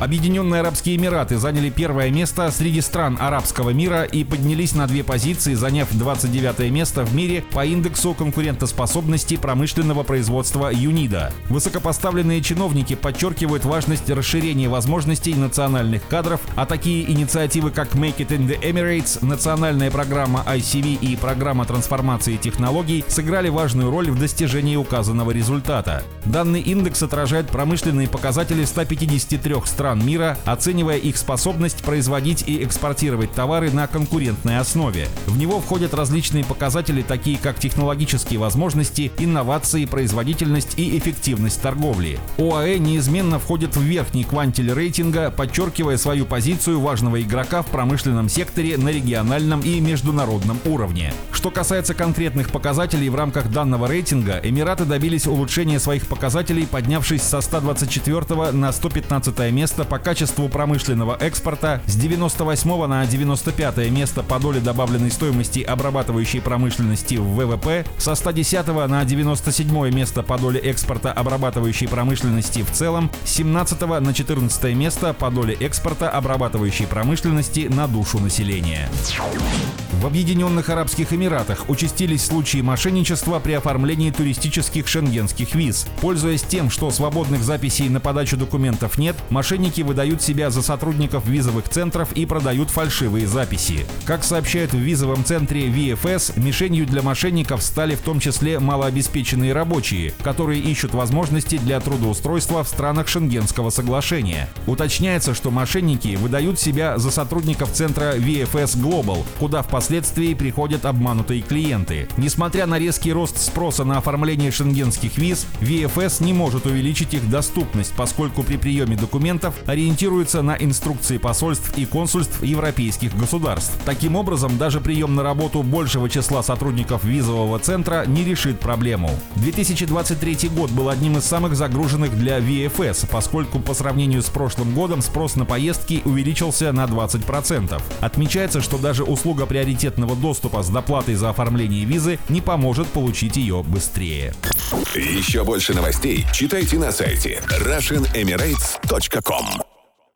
Объединенные Арабские Эмираты заняли первое место среди стран арабского мира и поднялись на две позиции, заняв 29-е место в мире по индексу конкурентоспособности промышленного производства ЮНИДО. Высокопоставленные чиновники подчеркивают важность расширения возможностей национальных кадров, а такие инициативы, как Make it in the Emirates, национальная программа ICV и программа трансформации технологий сыграли важную роль в достижении указанного результата. Данный индекс отражает промышленные показатели 153 стран мира, оценивая их способность производить и экспортировать товары на конкурентной основе. В него входят различные показатели, такие как технологические возможности, инновации, производительность и эффективность торговли. ОАЭ неизменно входит в верхний квантиль рейтинга, подчеркивая свою позицию важного игрока в промышленном секторе на региональном и международном уровне. Что касается конкретных показателей в рамках данного рейтинга, Эмираты добились улучшения своих показателей, поднявшись со 124 на 115 место по качеству промышленного экспорта, с 98 на 95 место по доле добавленной стоимости обрабатывающей промышленности в ВВП, со 110 на 97 место по доле экспорта обрабатывающей промышленности в целом, с 17 на 14 место по доле экспорта обрабатывающей промышленности на душу населения. В Объединенных Арабских Эмиратах участились случаи мошенничества при оформлении туристических шенгенских виз. Пользуясь тем, что свободных записей на подачу документов нет, мошенники выдают себя за сотрудников визовых центров и продают фальшивые записи. Как сообщают в визовом центре VFS, мишенью для мошенников стали в том числе малообеспеченные рабочие, которые ищут возможности для трудоустройства в странах Шенгенского соглашения. Уточняется, что мошенники выдают себя за сотрудников центра VFS Global, куда впоследствии приходят обманутые клиенты. Несмотря на резкий рост спроса на оформление шенгенских виз, VFS не может увеличить их доступность, поскольку при приеме документов ориентируется на инструкции посольств и консульств европейских государств. Таким образом, даже прием на работу большего числа сотрудников визового центра не решит проблему. 2023 год был одним из самых загруженных для VFS, поскольку по сравнению с прошлым годом спрос на поездки увеличился на 20%. Отмечается, что даже услуга приоритетного доступа с доплатой за оформление визы не поможет получить ее быстрее. Еще больше новостей читайте на сайте RussianEmirates.com.